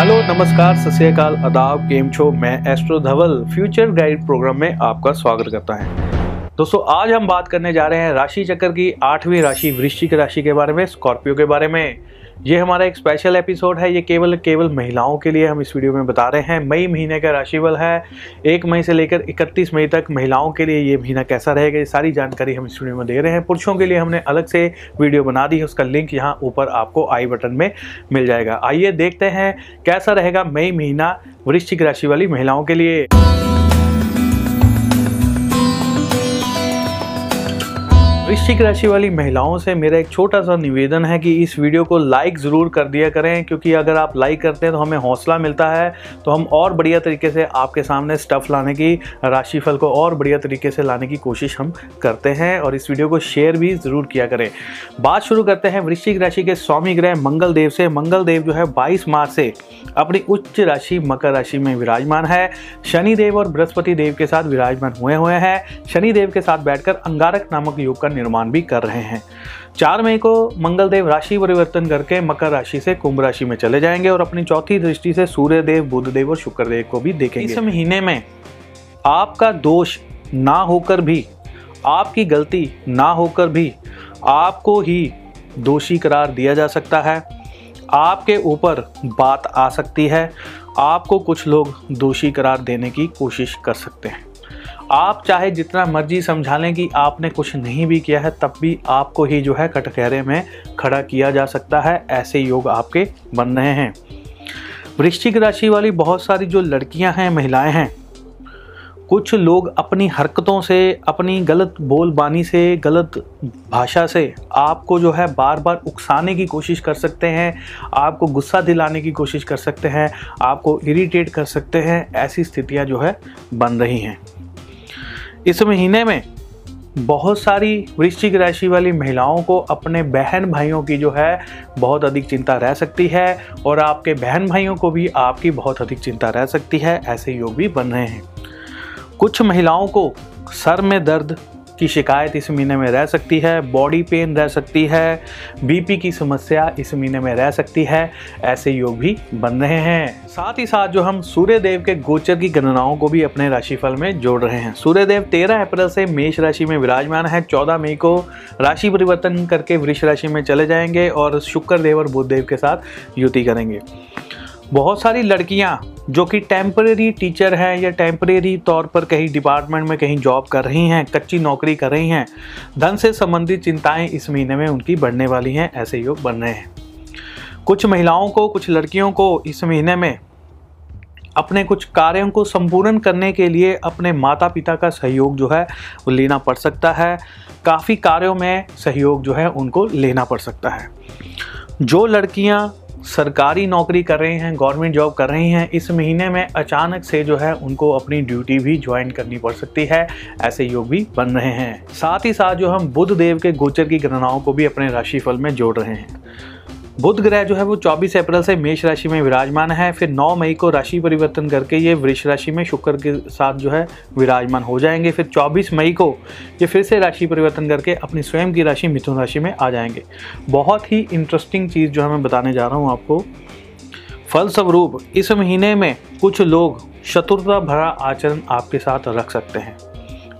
Hello नमस्कार सत श्री अकाल आदाब गेम शो में astro Dhaval future guide programme में आपका स्वागत करता है। दोस्तों आज हम बात करने जा रहे हैं राशि चक्र की 8वीं राशि वृश्चिक राशि के बारे में, स्कॉर्पियो के बारे में। ये हमारा एक स्पेशल एपिसोड है, ये केवल महिलाओं के लिए हम इस वीडियो में बता रहे हैं। मई महीने का राशिफल है, 1 मई से लेकर 31 मई तक महिलाओं के लिए ये महीना कैसा रहेगा, ये सारी जानकारी हम इस वीडियो में दे रहे हैं। पुरुषों के लिए हमने अलग से वीडियो बना दी है, उसका लिंक यहाँ ऊपर आपको आई बटन में मिल जाएगा। आइए देखते हैं कैसा रहेगा मई महीना वृश्चिक राशि वाली महिलाओं के लिए। वृश्चिक राशि वाली महिलाओं से मेरा एक छोटा सा निवेदन है कि इस वीडियो को लाइक ज़रूर कर दिया करें, क्योंकि अगर आप लाइक करते हैं तो हमें हौसला मिलता है, तो हम और बढ़िया तरीके से आपके सामने स्टफ़ लाने की, राशिफल को और बढ़िया तरीके से लाने की कोशिश हम करते हैं। और इस वीडियो को शेयर भी ज़रूर किया करें। बात शुरू करते हैं वृश्चिक राशि के स्वामी ग्रह मंगल देव से। मंगल देव जो है 22 मार्च से अपनी उच्च राशि मकर राशि में विराजमान है। शनिदेव और बृहस्पति देव के साथ विराजमान हुए हैं। शनिदेव के साथ बैठकर अंगारक नामक योग का निर्माण भी कर रहे हैं। 4 मई को मंगल देव राशि परिवर्तन करके मकर राशि से कुंभ राशि में चले जाएंगे और अपनी चौथी दृष्टि से सूर्य देव, बुध देव और शुक्र देव को भी देखेंगे। इस महीने में आपका दोष ना होकर भी, आपकी गलती ना होकर भी आपको ही दोषी करार दिया जा सकता है। आपके ऊपर बात आ सकती है, आपको कुछ लोग दोषी करार देने की कोशिश कर सकते हैं। आप चाहे जितना मर्जी समझा लें कि आपने कुछ नहीं भी किया है, तब भी आपको ही जो है कटघरे में खड़ा किया जा सकता है। ऐसे योग आपके बन रहे हैं। वृश्चिक राशि वाली बहुत सारी जो लड़कियां हैं, महिलाएं हैं, कुछ लोग अपनी हरकतों से, अपनी गलत बोलबानी से, गलत भाषा से आपको जो है बार बार उकसाने की कोशिश कर सकते हैं, आपको गुस्सा दिलाने की कोशिश कर सकते हैं, आपको इरिटेट कर सकते हैं। ऐसी स्थितियां जो है बन रही हैं। इस महीने में बहुत सारी वृश्चिक राशि वाली महिलाओं को अपने बहन भाइयों की जो है बहुत अधिक चिंता रह सकती है, और आपके बहन भाइयों को भी आपकी बहुत अधिक चिंता रह सकती है। ऐसे योग भी बन रहे हैं। कुछ महिलाओं को सर में दर्द की शिकायत इस महीने में रह सकती है, बॉडी पेन रह सकती है, बीपी की समस्या इस महीने में रह सकती है। ऐसे योग भी बन रहे हैं। साथ ही साथ जो हम सूर्य देव के गोचर की गणनाओं को भी अपने राशिफल में जोड़ रहे हैं। सूर्य देव 13 अप्रैल से मेष राशि में विराजमान है। 14 मई को राशि परिवर्तन करके वृष राशि में चले जाएंगे और शुक्र देव और बुध देव के साथ युति करेंगे। बहुत सारी लड़कियां जो कि टेम्परेरी टीचर हैं या टेम्परेरी तौर पर कहीं डिपार्टमेंट में कहीं जॉब कर रही हैं, कच्ची नौकरी कर रही हैं, धन से संबंधित चिंताएं इस महीने में उनकी बढ़ने वाली हैं। ऐसे योग बन रहे हैं। कुछ महिलाओं को, कुछ लड़कियों को इस महीने में अपने कुछ कार्यों को संपूर्ण करने के लिए अपने माता पिता का सहयोग जो है वो लेना पड़ सकता है। काफ़ी कार्यों में सहयोग जो है उनको लेना पड़ सकता है। जो लड़कियाँ सरकारी नौकरी कर रही हैं, गवर्नमेंट जॉब कर रही हैं, इस महीने में अचानक से जो है उनको अपनी ड्यूटी भी ज्वाइन करनी पड़ सकती है। ऐसे योग भी बन रहे हैं। साथ ही साथ जो हम बुध देव के गोचर की गणनाओं को भी अपने राशिफल में जोड़ रहे हैं। बुध ग्रह जो है वो 24 अप्रैल से मेष राशि में विराजमान है। फिर 9 मई को राशि परिवर्तन करके ये वृष राशि में शुक्र के साथ जो है विराजमान हो जाएंगे। फिर 24 मई को ये फिर से राशि परिवर्तन करके अपनी स्वयं की राशि मिथुन राशि में आ जाएंगे। बहुत ही इंटरेस्टिंग चीज़ जो है मैं बताने जा रहा हूँ आपको। फलस्वरूप इस महीने में कुछ लोग शत्रुता भरा आचरण आपके साथ रख सकते हैं।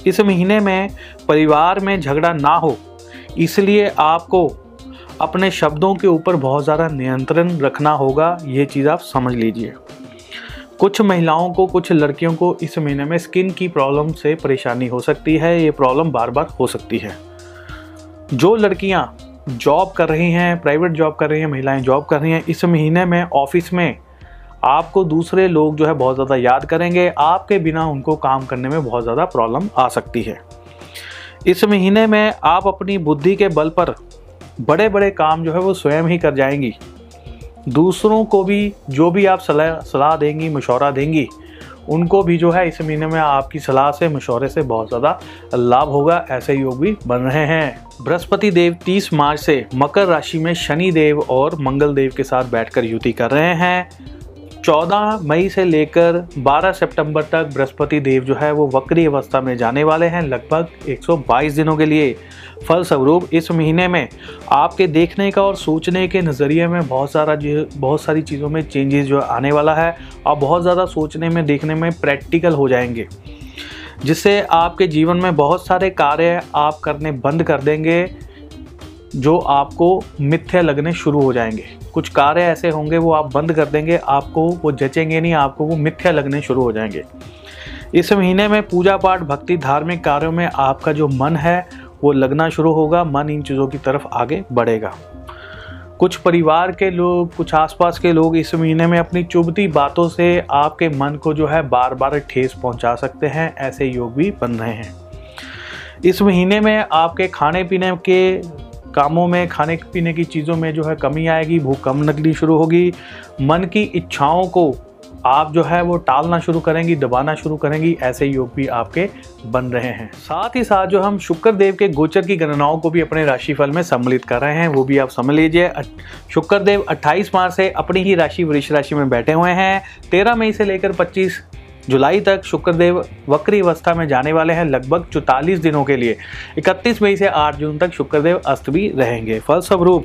इस महीने में परिवार में झगड़ा ना हो, इसलिए आपको अपने शब्दों के ऊपर बहुत ज़्यादा नियंत्रण रखना होगा। ये चीज़ आप समझ लीजिए। कुछ महिलाओं को, कुछ लड़कियों को इस महीने में स्किन की प्रॉब्लम से परेशानी हो सकती है। ये प्रॉब्लम बार बार हो सकती है। जो लड़कियां जॉब कर रही हैं, प्राइवेट जॉब कर रही हैं, महिलाएं जॉब कर रही हैं, इस महीने में ऑफिस में आपको दूसरे लोग जो है बहुत ज़्यादा याद करेंगे। आपके बिना उनको काम करने में बहुत ज़्यादा प्रॉब्लम आ सकती है। इस महीने में आप अपनी बुद्धि के बल पर बड़े बड़े काम जो है वो स्वयं ही कर जाएंगी। दूसरों को भी जो भी आप सलाह देंगी, मशवरा देंगी, उनको भी जो है इस महीने में आपकी सलाह से, मशवरे से बहुत ज़्यादा लाभ होगा। ऐसे योग भी बन रहे हैं। बृहस्पति देव 30 मार्च से मकर राशि में शनि देव और मंगल देव के साथ बैठकर युति कर रहे हैं। 14 मई से लेकर 12 सितंबर तक बृहस्पति देव जो है वो वक्री अवस्था में जाने वाले हैं लगभग 122 दिनों के लिए। फलस्वरूप इस महीने में आपके देखने का और सोचने के नज़रिए में बहुत सारी चीज़ों में चेंजेस जो आने वाला है और बहुत ज़्यादा सोचने में देखने में प्रैक्टिकल हो जाएंगे, जिससे आपके जीवन में बहुत सारे कार्य आप करने बंद कर देंगे जो आपको मिथ्या लगने शुरू हो जाएंगे। कुछ कार्य ऐसे होंगे वो आप बंद कर देंगे, आपको वो जचेंगे नहीं, आपको वो मिथ्या लगने शुरू हो जाएंगे। इस महीने में पूजा पाठ भक्ति धार्मिक कार्यों में आपका जो मन है वो लगना शुरू होगा, मन इन चीज़ों की तरफ आगे बढ़ेगा। कुछ परिवार के लोग, कुछ आसपास के लोग इस महीने में अपनी चुभती बातों से आपके मन को जो है बार बार ठेस पहुंचा सकते हैं, ऐसे योग भी बन रहे हैं। इस महीने में आपके खाने पीने के कामों में, खाने पीने की चीज़ों में जो है कमी आएगी, भूख कम लगनी शुरू होगी। मन की इच्छाओं को आप जो है वो टालना शुरू करेंगी, दबाना शुरू करेंगी, ऐसे योग भी आपके बन रहे हैं। साथ ही साथ जो हम शुक्र देव के गोचर की गणनाओं को भी अपने राशिफल में सम्मिलित कर रहे हैं, वो भी आप समझ लीजिए। शुक्र देव 28 मार्च से अपनी ही राशि वृष राशि में बैठे हुए हैं। 13 मई से लेकर 25 जुलाई तक शुक्रदेव वक्री अवस्था में जाने वाले हैं लगभग 44 दिनों के लिए। 31 मई से 8 जून तक शुक्रदेव अस्त भी रहेंगे। फलस्वरूप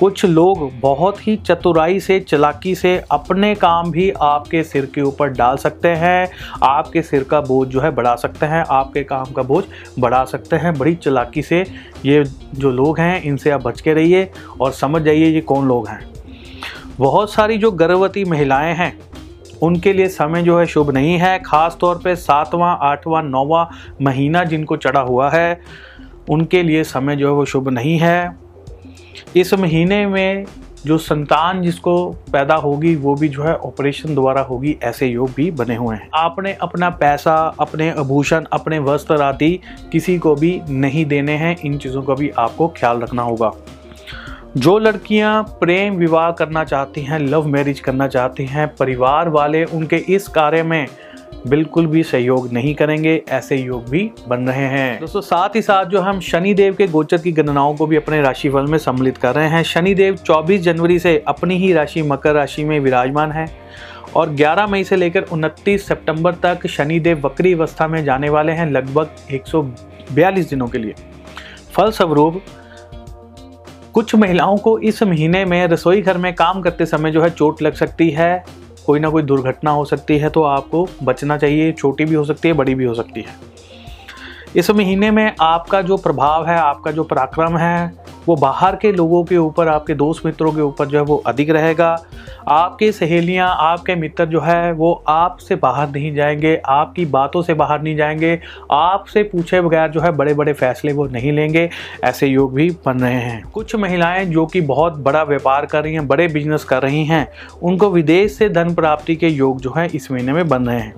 कुछ लोग बहुत ही चतुराई से, चालाकी से अपने काम भी आपके सिर के ऊपर डाल सकते हैं, आपके सिर का बोझ जो है बढ़ा सकते हैं, आपके काम का बोझ बढ़ा सकते हैं। बड़ी चालाकी से ये जो लोग हैं इनसे आप बच के रहिए और समझ जाइए ये कौन लोग हैं। बहुत सारी जो गर्भवती महिलाएँ हैं उनके लिए समय जो है शुभ नहीं है, ख़ास तौर पे 7वां, 8वां, 9वां महीना जिनको चढ़ा हुआ है उनके लिए समय जो है वो शुभ नहीं है। इस महीने में जो संतान जिसको पैदा होगी वो भी जो है ऑपरेशन द्वारा होगी, ऐसे योग भी बने हुए हैं। आपने अपना पैसा, अपने आभूषण, अपने वस्त्र आदि किसी को भी नहीं देने हैं, इन चीज़ों का भी आपको ख्याल रखना होगा। जो लड़कियां प्रेम विवाह करना चाहती हैं, लव मैरिज करना चाहती हैं, परिवार वाले उनके इस कार्य में बिल्कुल भी सहयोग नहीं करेंगे, ऐसे योग भी बन रहे हैं दोस्तों। साथ ही साथ जो हम शनि देव के गोचर की गणनाओं को भी अपने राशिफल में सम्मिलित कर रहे हैं। शनि देव 24 जनवरी से अपनी ही राशि मकर राशि में विराजमान है और 11 मई से लेकर 29 सितंबर तक शनि देव वक्री अवस्था में जाने वाले हैं लगभग 142 दिनों के लिए। फलस्वरूप कुछ महिलाओं को इस महीने में रसोई घर में काम करते समय जो है चोट लग सकती है, कोई ना कोई दुर्घटना हो सकती है, तो आपको बचना चाहिए। छोटी भी हो सकती है, बड़ी भी हो सकती है। इस महीने में आपका जो प्रभाव है, आपका जो पराक्रम है वो बाहर के लोगों के ऊपर, आपके दोस्त मित्रों के ऊपर जो है वो अधिक रहेगा। आपके सहेलियां, आपके मित्र जो है वो आपसे बाहर नहीं जाएंगे, आपकी बातों से बाहर नहीं जाएंगे, आपसे पूछे बगैर जो है बड़े बड़े फैसले वो नहीं लेंगे, ऐसे योग भी बन रहे हैं। कुछ महिलाएं जो कि बहुत बड़ा व्यापार कर रही हैं, बड़े बिजनेस कर रही हैं, उनको विदेश से धन प्राप्ति के योग जो है इस महीने में बन रहे हैं।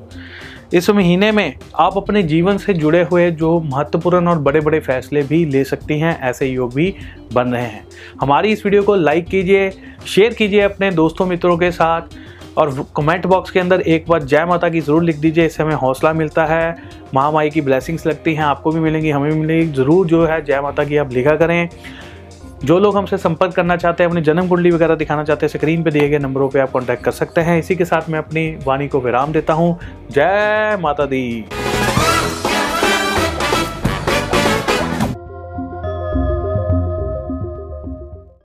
इस महीने में आप अपने जीवन से जुड़े हुए जो महत्वपूर्ण और बड़े बड़े फैसले भी ले सकती हैं, ऐसे योग भी बन रहे हैं। हमारी इस वीडियो को लाइक कीजिए, शेयर कीजिए अपने दोस्तों मित्रों के साथ और कमेंट बॉक्स के अंदर एक बार जय माता की ज़रूर लिख दीजिए, इससे हमें हौसला मिलता है। महामाई की ब्लेसिंग्स लगती हैं, आपको भी मिलेंगी, हमें भी मिलेगी। ज़रूर जो है जय माता की आप लिखा करें। जो लोग हमसे संपर्क करना चाहते हैं, अपनी जन्म कुंडली वगैरह दिखाना चाहते हैं, स्क्रीन पे दिए गए नंबरों पे आप कांटेक्ट कर सकते हैं। इसी के साथ मैं अपनी वाणी को विराम देता हूँ। जय माता दी।